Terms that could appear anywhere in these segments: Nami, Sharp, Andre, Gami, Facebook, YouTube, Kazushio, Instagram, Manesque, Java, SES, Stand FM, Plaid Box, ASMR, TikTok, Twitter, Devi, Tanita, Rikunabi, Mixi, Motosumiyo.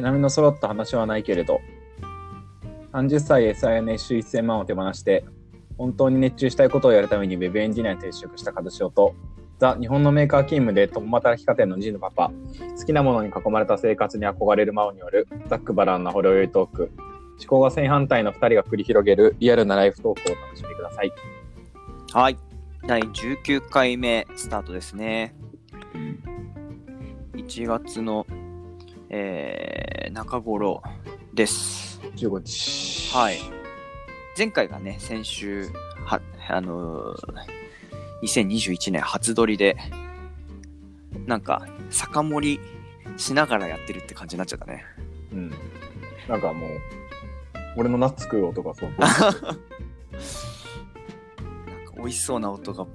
毛並みの揃った話はないけれど、30歳で餌や年収1000万を手放して、本当に熱中したいことをやるためにウェブエンジニアに転職したKazushioと、ザ・日本のメーカー勤務で共働き家庭のGのパパ、好きなものに囲まれた生活に憧れるマオによるざっくばらんなほろ酔いトーク、思考が正反対の2人が繰り広げるリアルなライフトークをお楽しみください。はい、第19回目スタートですね。1月の、中頃です。15日。はい、前回がね、先週は2021年初撮りで、なんか酒盛りしながらやってるって感じになっちゃったね。うん。なんかもう俺のナッツ食う音がそう。なんか美味しそうな音が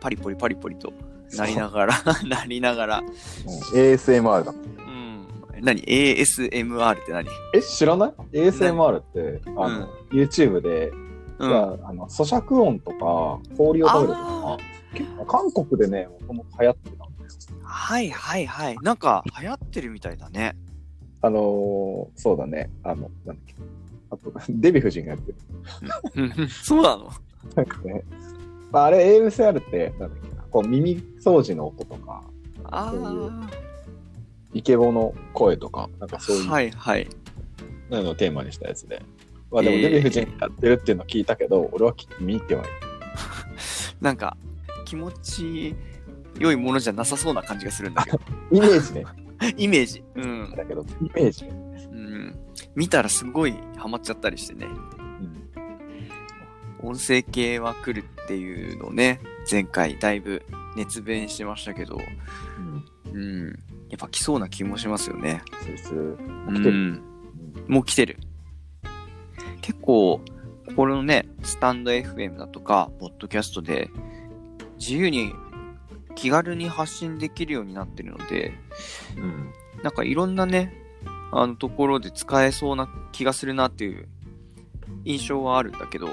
パリポリパリポリとなりながら。ASMR だ。うん。何 ASMR って何？知らない？ ASMR ってYouTube で。うん、咀嚼音とか氷を食べるとか結構韓国でね、もともと流行ってたんだよ。はいはいはい、なんか流行ってるみたいだね。そうだね、なんだっけ、あとデヴィ夫人がやってるそうなの、なんかね、まあ、あれ ASMR ってなんだっけな、こう耳掃除の音とか、そういうイケボの声とか、なんかそういう、はいはい、なのをテーマにしたやつで、まあ、でもデヴィ夫人やってるっていうの聞いたけど、俺は見てはいるなんか気持ち良いものじゃなさそうな感じがするんだけどイメージねイメージ、うん、だけどイメージ、うん、見たらすごいハマっちゃったりしてね、うん、音声系は来るっていうのね、前回だいぶ熱弁してましたけど、うん、うん、やっぱ来そうな気もしますよね。来てる、うん、もう来てる。結構これのね、スタンド FM だとかポッドキャストで自由に気軽に発信できるようになってるので、うん、なんかいろんなね、ところで使えそうな気がするなっていう印象はあるんだけど、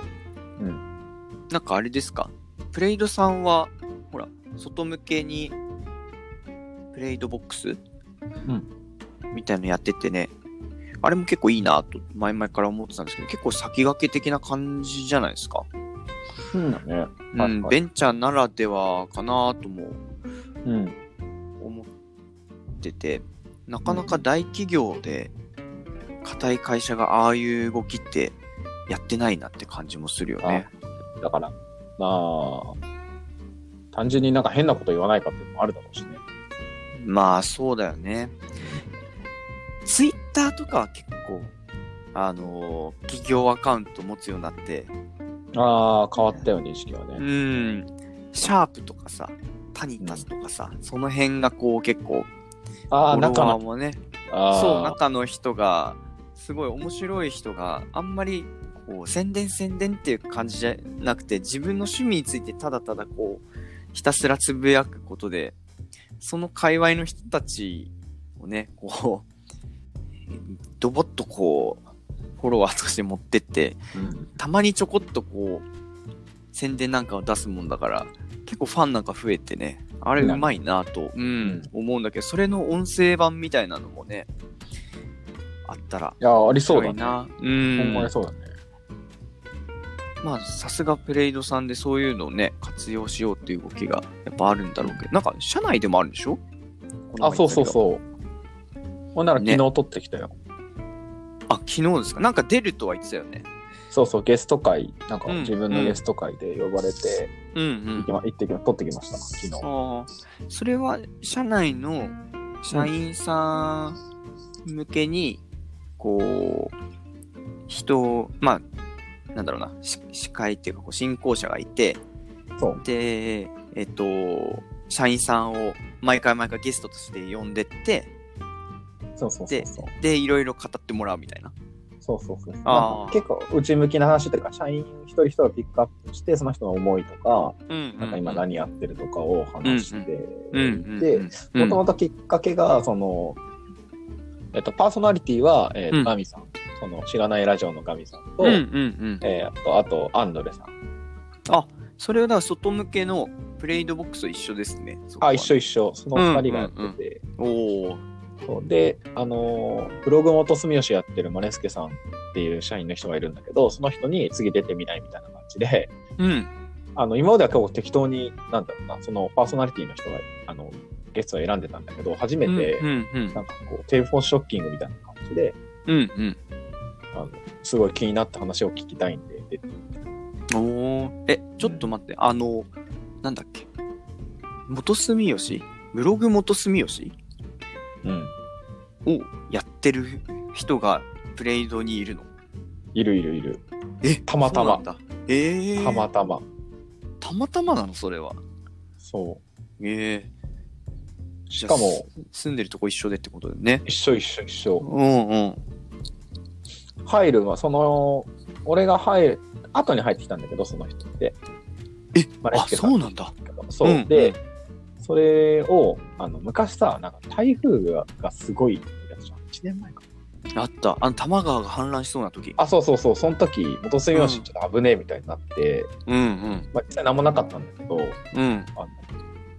うん、なんかあれですか、プレイドさんはほら外向けにプレイドボックス、うん、みたいなのやっててね、あれも結構いいなと前々から思ってたんですけど、結構先駆け的な感じじゃないですか。そうだね。うん、ベンチャーならではかなとも思ってて、なかなか大企業で固い会社がああいう動きってやってないなって感じもするよね。だからまあ単純になんか変なこと言わないかっていうのもあるだろうしね。まあそうだよね。ツイッターとかは結構企業アカウント持つようになって、ああ変わったよね、意識はね。うん、シャープとかさ、タニタスとかさ、うん、その辺がこう結構中もね、そう、中の人がすごい面白い人があんまりこう宣伝っていう感じじゃなくて、自分の趣味についてただただこうひたすらつぶやくことで、その界隈の人たちをね、こうドボッとこうフォロワーとして持ってって、うん、たまにちょこっとこう宣伝なんかを出すもんだから、結構ファンなんか増えてね、あれうまいなと、うんうん、思うんだけど、それの音声版みたいなのもね、あったらいやありそうだな、ね、うん、ありそうだね。まあさすがプレイドさんでそういうのをね活用しようっていう動きがやっぱあるんだろうけど、なんか社内でもあるんでしょ。あ、そうそうそう、ほんなら昨日撮ってきたよ、ね。あ、昨日ですか。なんか出るとは言ってたよね。そうそう、ゲスト会、なんか自分のゲスト会で呼ばれて、撮ってきました、昨日。あ、それは社内の社員さん向けに、こう、人を、まあ、なんだろうな、司会っていうかこう進行者がいて、そうで、社員さんを毎回ゲストとして呼んでって、そうでいろいろ語ってもらうみたいな。そう、あ、結構内向きな話というか、社員一人一人をピックアップして、その人の思いとか、なんか今何やってるとかを話して、でもともときっかけがその、パーソナリティは、ガミさん、そのしがないラジオのガミさんと、あとアンドレさん。あ、それはだから外向けのプレイドボックスと一緒ですね。あ、一緒、その2人がやってて、うんうんうん、おお。そうで、ブログ元住吉やってるマネスケさんっていう社員の人がいるんだけど、その人に次出てみないみたいな感じで、うん、今までは結構適当になんだろうな、そのパーソナリティの人がゲストを選んでたんだけど、初めてなんかこうテーブルフォーショッキングみたいな感じで、うんうん、すごい気になった話を聞きたいんで出てみたいな。おー、ちょっと待って、なんだっけ、元住吉、ブログ元住吉、うん、をやってる人がプレイドにいるの？いる。たまたま。たまたまなの、それは。そう。しかも住んでるとこ一緒でってことだよね。一緒。うんうん。入るはその俺が入る後に入ってきたんだけど、その人って。あ、そうなんだ。そう、うん、で。うん、それを昔さ、なんか台風がすごいやつじゃん、1年前かな、あった、多摩川が氾濫しそうな時、あ、そう、その時元住吉ちょっと危ねえみたいになって、うんうん、まあ、実際何もなかったんだけど、うん、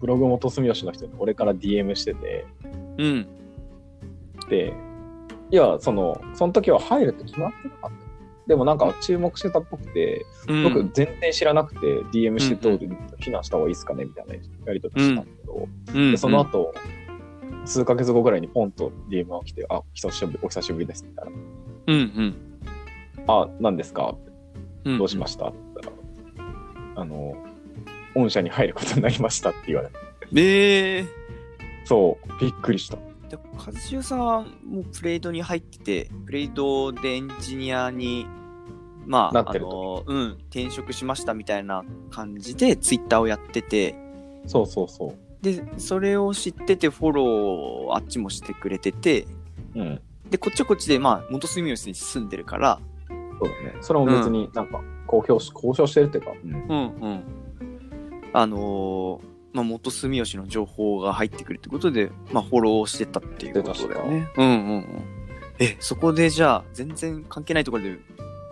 ブログ元住吉の人に俺から DM してて、うん、で、いや、その時は入るって決まってなかった、でもなんか注目してたっぽくて、うん、僕全然知らなくて DM してどうで避難した方がいいですかねみたいなやり取りしたんだけど、うん、でその後、うん、数ヶ月後ぐらいにポンと DM が来て、あ、お久しぶりですみたいな、うんうん、あ、何ですか、どうしました、うん、って言ったら、御社に入ることになりましたって言われて、そう、びっくりした。カズシオさんもプレイドに入ってて、プレイドでエンジニアに、まあ、うん、転職しましたみたいな感じでツイッターをやってて、そうで、それを知っててフォローをあっちもしてくれてて、うん、でこっちはこっちで、まあ、元住吉に住んでるから、そうだね、それも別になんか交渉してるっていうか、まあ、元住吉の情報が入ってくるってことで、まあ、フォローしてたっていうことだよね。そこでじゃあ全然関係ないところで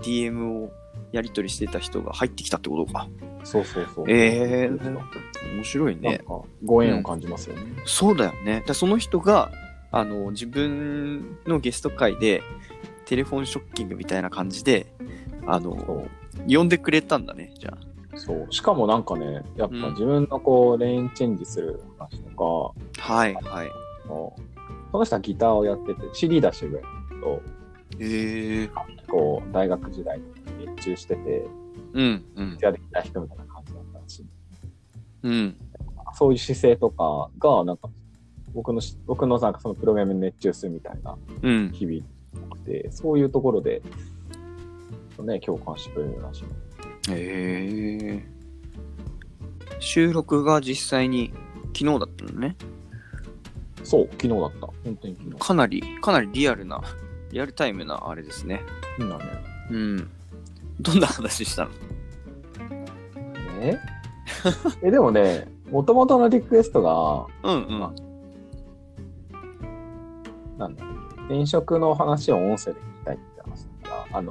DM をやり取りしてた人が入ってきたってことか。そう。面白いね。なんかご縁を感じますよね。うん、そうだよね。だその人が自分のゲスト会でテレフォンショッキングみたいな感じで呼んでくれたんだね。じゃあ。そうしかもなんかね、やっぱ自分のこう、うん、レーンチェンジする話とか、はいはい、その人はギターをやってて CD 出してくれるんだけど、こう大学時代に熱中してて、うんうん、ギターできない人みたいな感じだったらしい、うん、そういう姿勢とかがなんか僕のなんかそのプログラムに熱中するみたいな日々で、うん、そういうところで、ね、共感してくれるらしい。収録が実際に昨日だったのね。そう、昨日だった。本当に昨日。かなりリアルタイムなあれですね。うんだね。うん。どんな話したの？でもね、もともとのリクエストが、うんうん。まあ、なんだろう。転職の話を音声で聞きたいって話だから、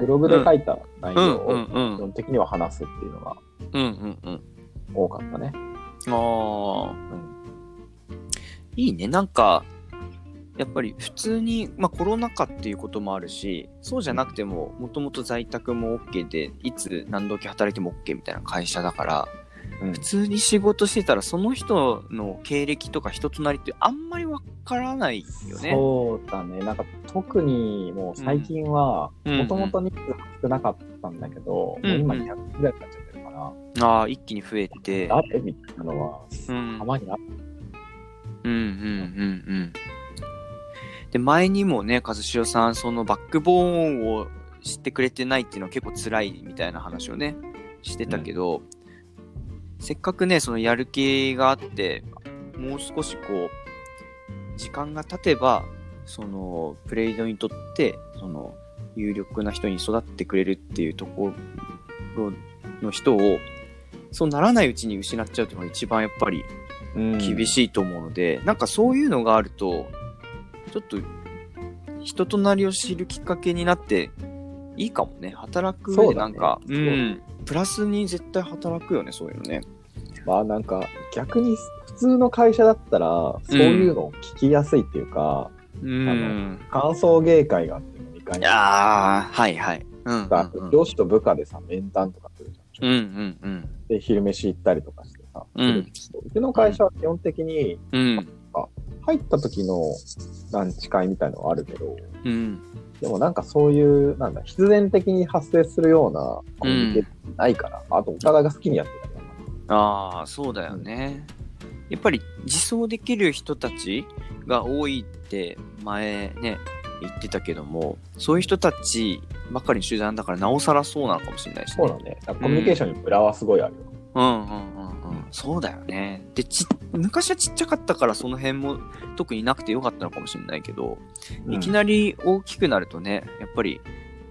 ブログで書いた内容を基本的には話すっていうのが多かったね。いいね。なんかやっぱり普通に、まあ、コロナ禍っていうこともあるし、そうじゃなくてももともと在宅も OK で、いつ何時働いても OK みたいな会社だから、うん、普通に仕事してたらその人の経歴とか人となりってあんまりわからないよね。そうだね。なんか特にもう最近はもともと人数が少なかったんだけど、うんうん、もう今200ぐらいになっちゃってるから、うんうん、一気に増えてあれみたいなのはたまにある、うん、うんうんうんうんで、前にもね、Kazushioさんそのバックボーンを知ってくれてないっていうのは結構辛いみたいな話をねしてたけど、うん、せっかくね、そのやる気があって、もう少しこう、時間が経てば、その、プレイドにとって、その、有力な人に育ってくれるっていうところの人を、そうならないうちに失っちゃうっていうのが一番やっぱり厳しいと思うので、なんかそういうのがあると、ちょっと、人となりを知るきっかけになって、いいかもね。働く上でなんか、プラスに絶対働くよね、そういうのね。まあなんか逆に普通の会社だったらそういうのを聞きやすいっていうか、うん、歓送迎会があっても2回目、ああはいはい、うんうんうん、上司と部下でさ面談とかするじゃん、うんうんうん、で昼飯行ったりとかしてさ、うん、うちの会社は基本的に、うん、なんか入った時のランチ会みたいのはあるけど、うん、でもなんかそういうなんだ必然的に発生するようなコミュニケーションないから、うん、あとお互いが好きにやってたから、ああそうだよね、うん、やっぱり自走できる人たちが多いって前ね言ってたけども、そういう人たちばっかりの集団だからなおさらそうなのかもしれないし、ね、そうだね、だからコミュニケーションにムラはすごいあるよ、うん、うんうんうんうん、そうだよね。で昔はちっちゃかったからその辺も特になくてよかったのかもしれないけど、うん、いきなり大きくなるとねやっぱり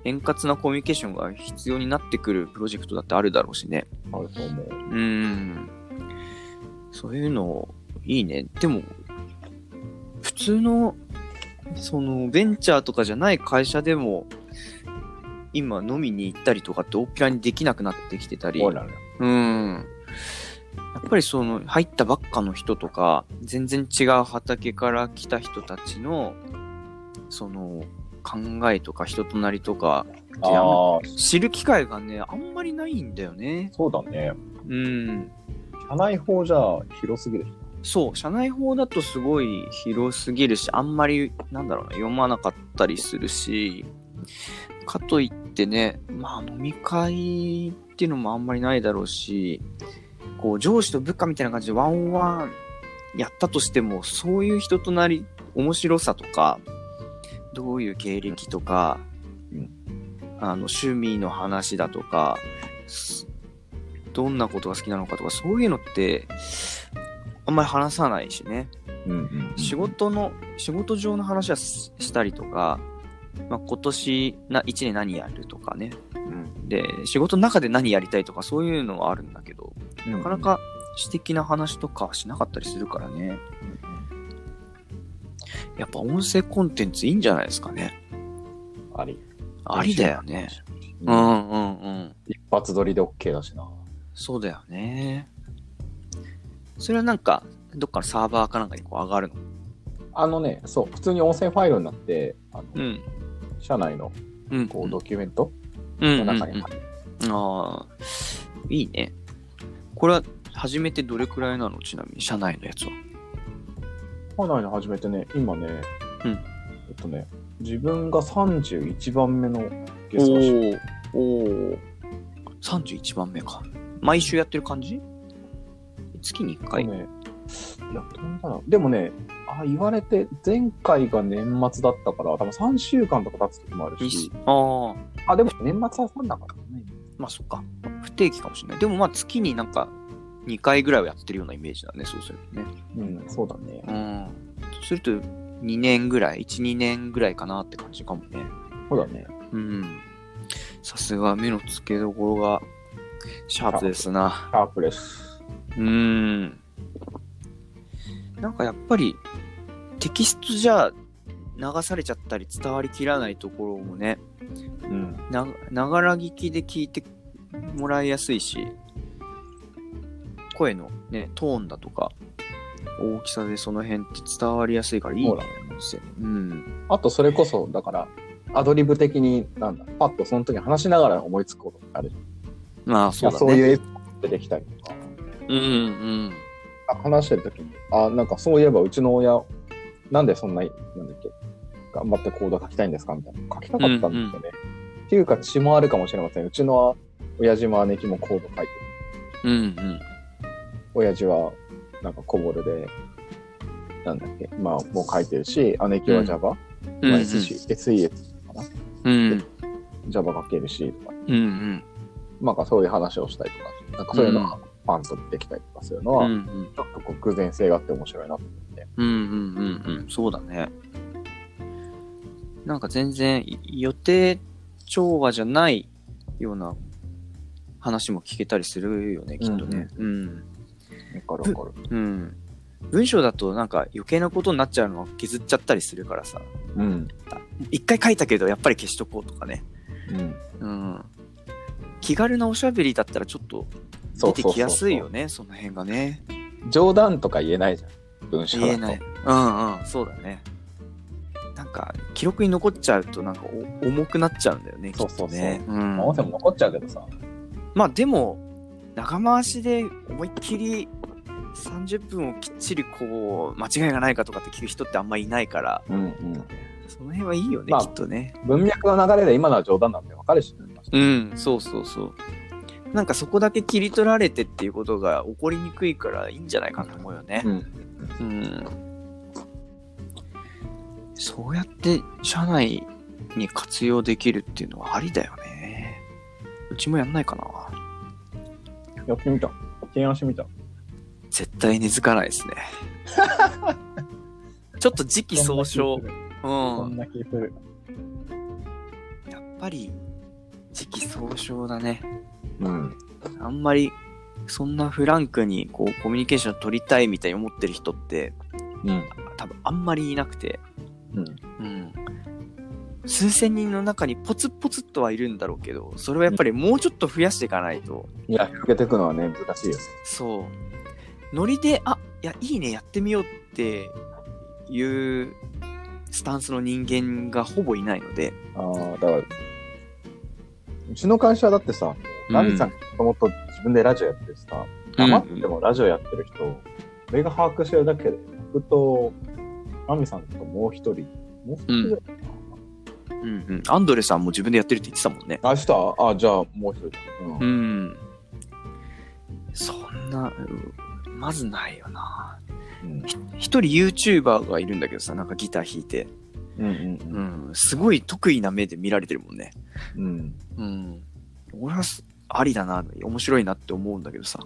円滑なコミュニケーションが必要になってくるプロジェクトだってあるだろうしね、あると思う、うん、そういうのいいね。でも普通のそのベンチャーとかじゃない会社でも今飲みに行ったりとかって大っぴらにできなくなってきてたり、うん、やっぱりその入ったばっかの人とか全然違う畑から来た人たちのその考えとか人となりとか知る機会がねあんまりないんだよね。そうだね、うん、社内法じゃ広すぎるし、そう社内法だとすごい広すぎるしあんまりなんだろうな読まなかったりするし、かといってねまあ飲み会っていうのもあんまりないだろうし、こう上司と部下みたいな感じでワンオンワンやったとしてもそういう人となり面白さとかどういう経歴とか、うん、趣味の話だとかどんなことが好きなのかとかそういうのってあんまり話さないしね、うんうんうん、仕事上の話はしたりとか、まあ、今年1年何やるとかね、うん、で仕事の中で何やりたいとかそういうのはあるんだけど、うんうん、なかなか私的な話とかはしなかったりするからね、やっぱ音声コンテンツいいんじゃないですかね。ありだよね、うんうんうん、一発撮りで OK だしな。そうだよね。それはなんかどっかのサーバーかなんかにこう上がるの？ね、そう普通に音声ファイルになってうん、社内のこう、うん、ドキュメントの中に入る、うんうんうん、ああいいね。これは初めてどれくらいなの？ちなみに社内のやつは。社内の初めてね、今ね、うん、自分が31番目のゲストでした。おお、31番目か。毎週やってる感じ？月に1回、ね、いやどんなのでもね、言われて前回が年末だったから多分3週間とか経つ時もあるし、でも年末はそうだからね、まあそっか不定期かもしれない。でもまあ月になんか2回ぐらいはやってるようなイメージだね。そうするとね、うんそうだね、うんすると2年ぐらい 1,2 年ぐらいかなって感じかもね。そうだね、うん、さすが目の付けどころがシャープですな。シャープです。なんかやっぱりテキストじゃ流されちゃったり伝わりきらないところもね、うん、ながら聞きで聞いてもらいやすいし、声のねトーンだとか大きさでその辺って伝わりやすいからいいなと思うんですよね、うん、あとそれこそだからアドリブ的になんだパッとその時話しながら思いつくことがある。まあそうだね、そういうエピソードできたりとか、うんうん、話してるときになんかそういえばうちの親なんでそんなになんだっけ頑張ってコード書きたいんですかみたいな書きたかったんですよね、うんうん、っていうか血もあるかもしれません。うちの親父も姉貴もコード書いてる、うんうん、親父はなんかコボルでなんだっけまあもう書いてるし、姉貴は Java、うんまあ、SES かな、うん、Java 書けるしとか、うんうん、なんかそういう話をしたりとかなんかそういうのが、うんパンとできたりとかするのは、うんうん、ちょっとこう偶然性があって面白いなと思って。うんうんうんうん、そうだね。なんか全然予定調和じゃないような話も聞けたりするよね、きっとね。うん、うん。わかるわかる。うん。文章だとなんか余計なことになっちゃうのを削っちゃったりするからさ。うん。一回書いたけどやっぱり消しとこうとかね。うん。うん、気軽なおしゃべりだったらちょっと。出てきやすいよね、その辺がね。冗談とか言えないじゃん、文章だと。言えない。うんうん、そうだね。なんか記録に残っちゃうとなんか重くなっちゃうんだよね。そうそうそう。まあ、音声も残っちゃうけどさ。まあでも長回しで思いっきり30分をきっちりこう間違いがないかとかって聞く人ってあんまりいないから、うんうん、その辺はいいよね、まあ、きっとね。文脈の流れで今のは冗談なんで分かるし、ね。うん、そうそうそう。なんかそこだけ切り取られてっていうことが起こりにくいからいいんじゃないかと思うよね。うん。うん、そうやって社内に活用できるっていうのはありだよね。うちもやんないかな。やってみた。提案してみた。絶対根付かないですね。ちょっと時期尚早。そんな気する。うん、やっぱり時期尚早だね。うん、あんまりそんなフランクにこうコミュニケーション取りたいみたいに思ってる人って、うん、多分あんまりいなくて、うんうん、数千人の中にポツポツとはいるんだろうけど、それはやっぱりもうちょっと増やしていかないと、いや広げていくのはね難しいよ。そうノリであいやいいねやってみようっていうスタンスの人間がほぼいないので、だからうちの会社だってさ、ナミさんがもともと自分でラジオやっててさ、黙ってもラジオやってる人、俺が把握してるだけで、僕とナミさんともう一人、もう一人ぐらいかな、うんうん。アンドレさんも自分でやってるって言ってたもんね。あ、した？あ、じゃあもう一人。うん。うん、そんな、まずないよな。一人 YouTuber がいるんだけどさ、なんかギター弾いて。うんうんうん。うん、すごい得意な目で見られてるもんね。うん。うん。俺はありだな、面白いなって思うんだけどさ、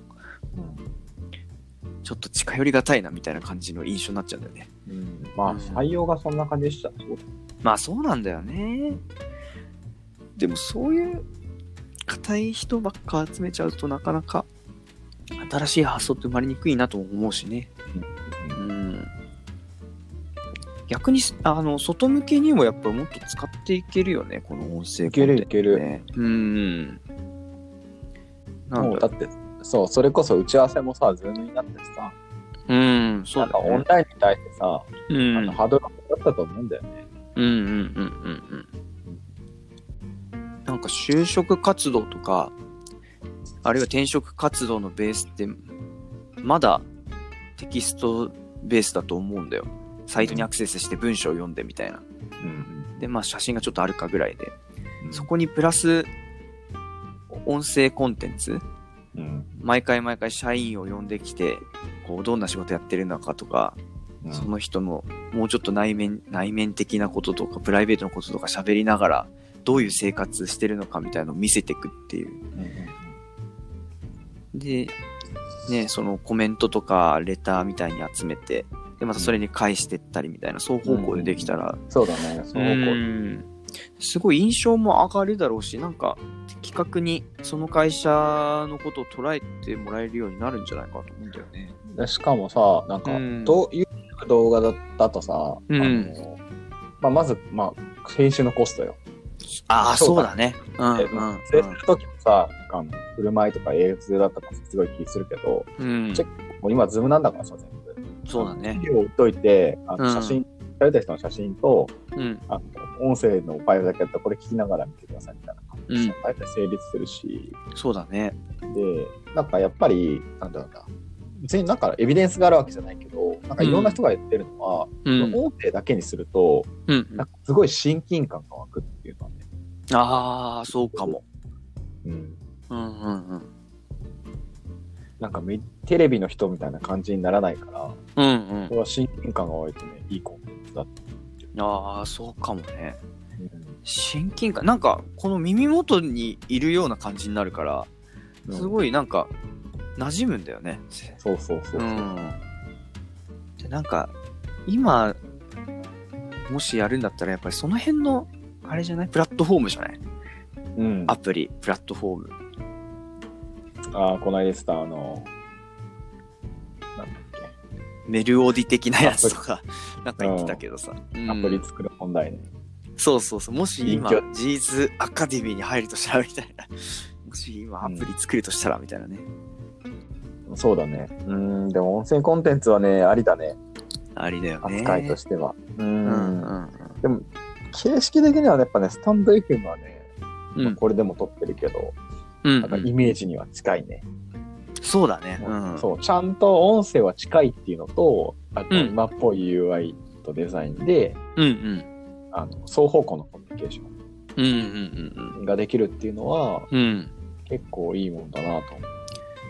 うん、ちょっと近寄りがたいなみたいな感じの印象になっちゃうんだよね。うん、まあ、うん、採用がそんな感じでした。まあそうなんだよね。でもそういう固い人ばっか集めちゃうとなかなか新しい発想って生まれにくいなと思うしね。うんうん、逆に外向けにもやっぱりもっと使っていけるよね、この音声コンテンツ、ね。いけるいける。うん。もうだってそう、それこそ打ち合わせもさ、ズームになってさ、うん、そうだね、なんかオンラインに対してさ、うん、ハードルが上がったと思うんだよね。うんうんうんうんうん。なんか就職活動とか、あるいは転職活動のベースってまだテキストベースだと思うんだよ。サイトにアクセスして文章を読んでみたいな。うん、でまあ写真がちょっとあるかぐらいで、うん、そこにプラス音声コンテンツ、うん、毎回社員を呼んできてこうどんな仕事やってるのかとか、うん、その人のもうちょっと内面的なこととかプライベートのこととか喋りながらどういう生活してるのかみたいなのを見せていくっていう、うん、でね、そのコメントとかレターみたいに集めて、でまたそれに返してったりみたいな双方向でできたら、うんうん、そうだね、双方向すごい印象も上がるだろうし、なんか企画にその会社のことを捉えてもらえるようになるんじゃないかと思うんだよね。しかもさ、なんか、うん、どういう動画だとさ、うん、まあ、まず、まあ、編集のコストよ。ああ、そうだね。うん。制作の時もさ、振る舞いとか映像だとかすごい気するけど、うん、チェックも今、ズームなんだからさ、全部。そうだね。を置いといて、写真、うんやりたい人の写真と、うん、音声のファイルだけやったらこれ聞きながら見てくださいみたいな感じで大体成立するし、そうだね。でなんかやっぱりなんだろうな、別になんかエビデンスがあるわけじゃないけど、なんかいろんな人がやってるのは、うん、音声だけにすると、うん、なんかすごい親近感が湧くっていうのはね、うん、ああそうかも、うん、うんうんうん、なんかテレビの人みたいな感じにならないから、うんうん、それは親近感が湧いてね、いいコンテンツだって。ああ、そうかもね。うん、親近感、なんかこの耳元にいるような感じになるから、すごいなんか馴染むんだよね。うん、そうそう。うん、でなんか今もしやるんだったらやっぱりその辺のあれじゃない？プラットフォームじゃない？うん、アプリ、プラットフォーム。ああ、こないでした、なんだっけ、メルオディ的なやつとかなんか言ってたけどさ、うん、アプリ作る問題ね。そうそうそう、もし今ジーズアカデミーに入るとしたらみたいなもし今アプリ作るとしたらみたいなね、うん、そうだね。うん、でも音声コンテンツはねありだね。ありだよね、扱いとしては。うん、うんうんうん、でも形式的にはやっぱねスタンド FM はね、うん、これでも撮ってるけど、うん、なんかイメージには近いね、うんうん、そうだね、うん、そうちゃんと音声は近いっていうのと、あと今っぽい UI とデザインで、うんうん、あの双方向のコミュニケーションうんうんうん、ができるっていうのは、うん、結構いいもんだなと思う。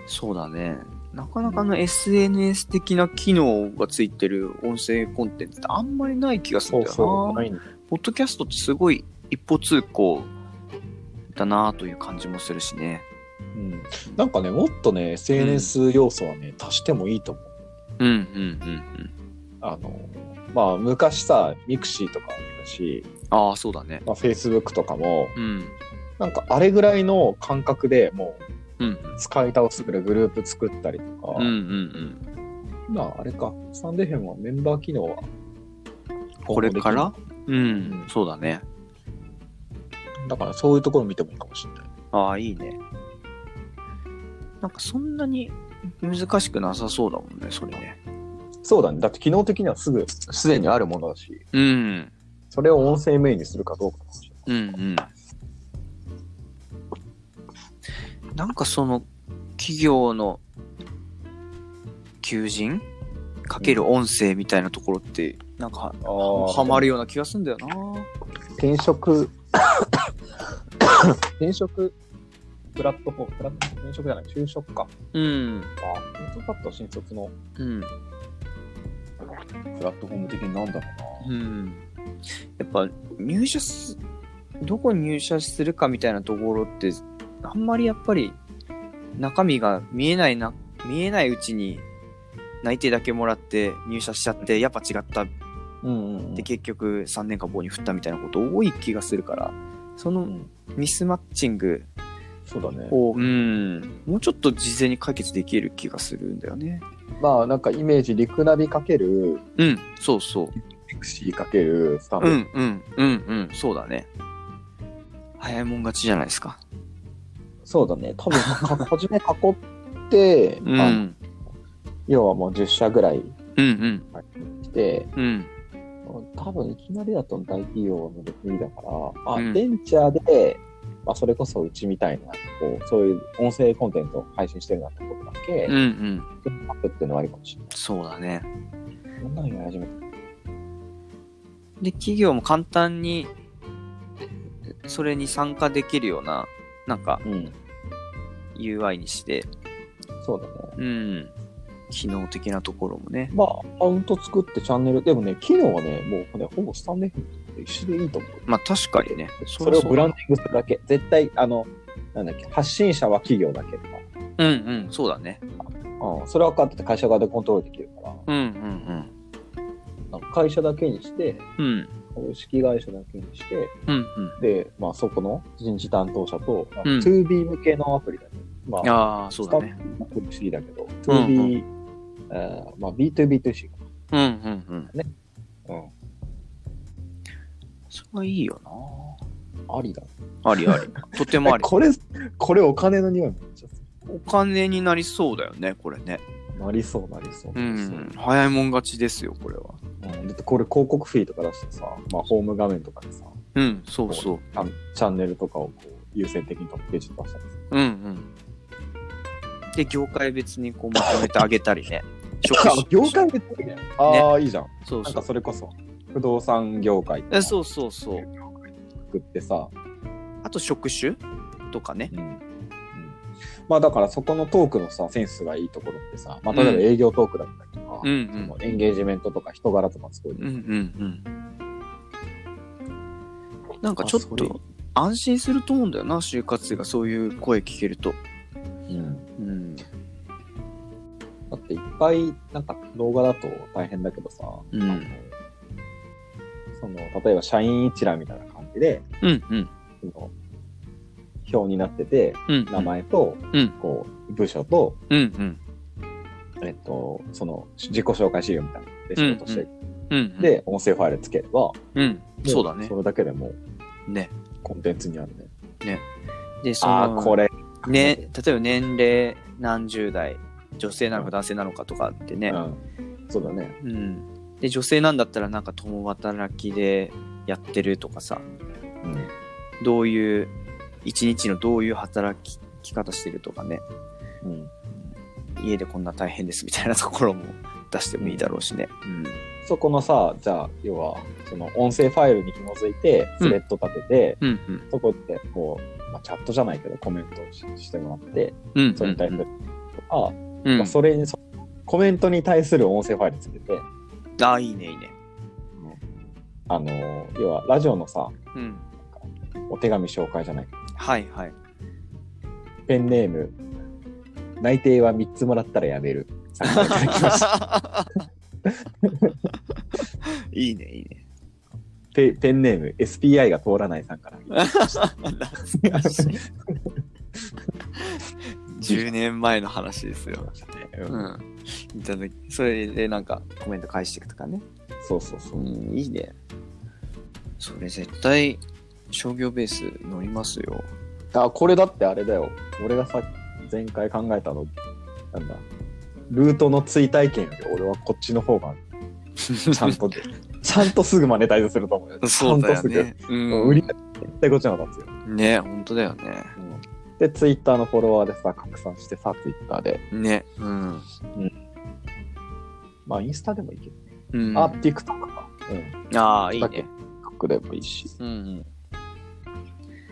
そうだね、なかなかの SNS 的な機能がついてる音声コンテンツってあんまりない気がするんだよな。そうないね。ポッドキャストってすごい一歩通行だなという感じもするしね、うん、なんかねもっとね SNS 要素はね、うん、足してもいいと思う。うんうんうんうん、まあ昔さミクシーとかあったし、ああそうだね、まあ、Facebook とかも、うん、なんかあれぐらいの感覚でもう使い倒すぐらいグループ作ったりとか、うんうんうん、まああれかスタンドFMはメンバー機能はこれから、うん、うん、そうだね。だからそういうところ見てもいいかもしれない。ああいいね。なんかそんなに難しくなさそうだもんねそれね。そうだね、だって機能的にはすでにあるものだし、うん、それを音声メインにするかどうかかもしれない、うんうん、なんかその企業の求人かける音声みたいなところってなんかハマるような気がするんだよな。転職プラットフォーム、転職じゃない就職か、うん、あ転職だったら新卒の、うんプラットフォーム的になんだろうな、うん、やっぱどこに入社するかみたいなところってあんまりやっぱり中身が見えないうちに内定だけもらって入社しちゃってやっぱ違った、うんうんうん、で結局3年間棒に振ったみたいなこと多い気がするから、そのミスマッチングを、うん、もうちょっと事前に解決できる気がするんだよね。まあなんかイメージリクナビかける、うんそうそうミクシーかけるスタンプ、うんうんうんうんそうだね、早いもん勝ちじゃないですか。そうだね、多分初め囲って、まあうん、要はもう10社ぐらい来て、うんうんうん、多分いきなりだと大企業の国だから、うん、ベンチャーで、まあ、それこそうちみたいなこうそういう音声コンテンツを配信してるなってことだけ、うんうん、アップっていうのはありかもしれない。そうだね。そんなのやり始めた。で企業も簡単にそれに参加できるようななんか、うん、UI にして、そうだね。うん。機能的なところもね。まあアカウント作ってチャンネルでもね機能はねもうねほぼスタンドFMと一緒でいいと思う。まあ確かにね。それをブランディングするだけ。絶対なんだっけ発信者は企業だけとか。うんうんそうだね。うんそれは分かってて会社側でコントロールできるから。うんうんうん。会社だけにして。うん。株式会社だけにして。うんうん。でまあそこの人事担当者と、まあうん、2B 向けのアプリだね。まあそうだね。アプリ不思議だけど 2B、うんうんまあ、B2B2C かな。うんうんうん。ね。うん。それはいいよな。ありだ。ありあり。とてもあり。これお金の匂いめっちゃする。お金になりそうだよね、これね。なりそう。うん。早いもん勝ちですよ、これは。うん。だってこれ広告フィーとか出してさ、まあ、ホーム画面とかでさ、うん、そうそう。チャンネルとかをこう優先的にトップページとかしたんですよ。うんうん。で業界別にこうまとめてあげたりね。業界別にね。ああ、ね、いいじゃん。そうそう。なんかそれこそ不動産業界とか。そうそうそう。作ってさ。あと職種とかね。うんうん、まあだからそこのトークのさセンスがいいところってさ、まあ例えば営業トークだったりとか、うん、そのエンゲージメントとか人柄とかすごい。うんうんうん。なんかちょっと安心すると思うんだよな、就活生がそういう声聞けると。うんうん、だっていっぱいなんか動画だと大変だけどさ、うん、その例えば社員一覧みたいな感じで、うんうん、表になってて、うんうん、名前と、うん、こう部署と、うんうん、その自己紹介資料みたいなで仕事して、うんうん、で音声ファイルつければ、うん、そうだね、それだけでもねコンテンツにあるね。ねでそのあこれね、例えば年齢何十代、女性なのか男性なのかとかってね、うん、そうだね、うん、で女性なんだったらなんか共働きでやってるとかさ、うん、どういう一日のどういう働き方してるとかね、うん、家でこんな大変ですみたいなところも出してもいいだろうしね、うん、そこのさ、じゃあ要はその音声ファイルに紐づいてスレッド立てて、うんうんうん、そこでこう、まあ、チャットじゃないけどコメントを してもらって、うんうんうん、それに対するとか、うん、まあ、それにコメントに対する音声ファイルつけて、ああいいねいいね、要はラジオのさ、うん、お手紙紹介じゃない、はいはい、ペンネーム内定は3つもらったらやめるさんからいただきましたいいねいいね、 ペンネーム SPI が通らないさんからいただきました懐かしい10年前の話ですよ、うん、いただき、それでなんかコメント返していくとかね、そうそうそう、うん、いいね、それ絶対商業ベース乗りますよ。あ、これだってあれだよ、俺がさ前回考えたのなんだ、ルートの追体験より俺はこっちの方がちゃんとちゃんとすぐマネタイズすると思うよ。そうだよね、うん、売り上げ絶対こっちの方が立つよね、本当だよね、うん、でツイッターのフォロワーでさ拡散してさ、ツイッターでね、うん、うん、まあインスタでもいける、うん、あ、TikTok か、うん、ああいいね、TikTok でもいいし、うん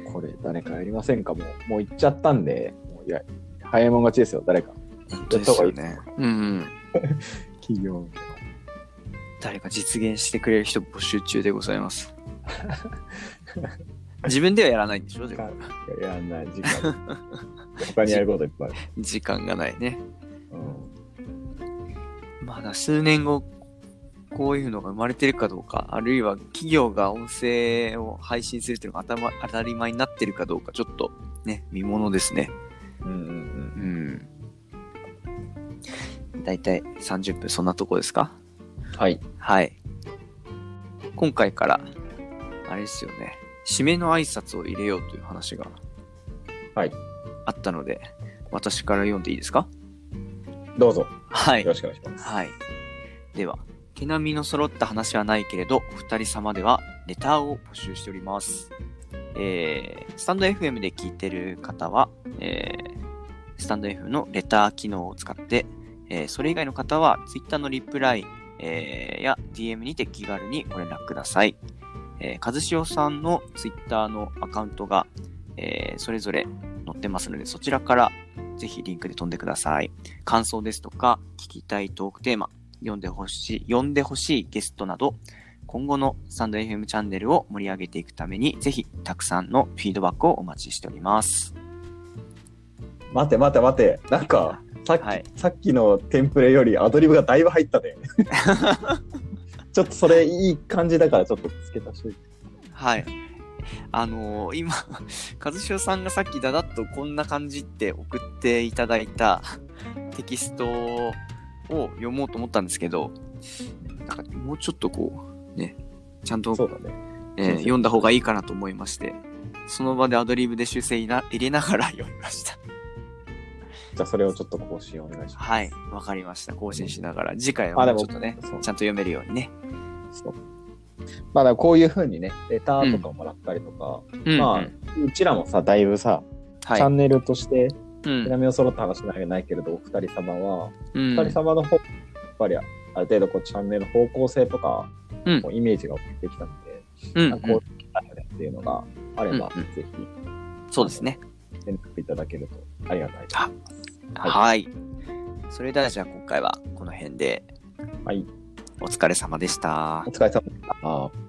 うん、これ誰かやりませんか、もう行っちゃったんで、もういや早いもん勝ちですよ、誰かですよね、うんうん、企業誰か実現してくれる人募集中でございます自分ではやらないんでしょ、でもやらない、時間他にやることいっぱいある、時間がないね、うん、まだ数年後こういうのが生まれてるかどうか、あるいは企業が音声を配信するっていうのが当たり前になってるかどうか、ちょっとね見ものですね、うんうんうん、だいたい30分そんなとこですか、はいはい、今回からあれですよね、締めの挨拶を入れようという話があったので、はい、私から読んでいいですか、どうぞ、はい、よろしくお願いします、はい、では毛並みの揃った話はないけれどお二人様ではレターを募集しております、スタンド FM で聞いてる方は、スタンド FM のレター機能を使って、それ以外の方は Twitter のリプライ、や DM にて気軽にご連絡ください、Kazushioさんの Twitter のアカウントが、それぞれ載ってますので、そちらからぜひリンクで飛んでください。感想ですとか聞きたいトークテーマ、呼んでほしいゲストなど、今後のスタンド FM チャンネルを盛り上げていくために、ぜひたくさんのフィードバックをお待ちしております。待て。なんかさっきのテンプレよりアドリブがだいぶ入ったね。ちょっとそれいい感じだからちょっと付け足して。はい。今和潮さんがさっきだだっとこんな感じって送っていただいたテキストを読もうと思ったんですけど、なんかもうちょっとこうね、ちゃんと、そうだね、読んだ方がいいかなと思いまして、その場でアドリブで修正入れながら読みました。じゃあそれをちょっと更新お願いします。はい、わかりました。更新しながら次回はちょっとね、ちゃんと読めるようにね。そう、まあ、だからこういう風にねレターとかもらったりとか、うん、まあ、うん、うちらもさだいぶさ、はい、チャンネルとしてちなみに揃った話はないけれど、お二人様は、うん、お二人様の方やっぱりある程度こうチャンネルの方向性とか、うん、もうイメージができたので、うん、なんかこういうのねっていうのがあれば、うんうん、ぜひそうですね連絡いただけるとありがたいと思います。はい、それではじゃあ今回はこの辺で、はい、お疲れ様でした。お疲れ様でした。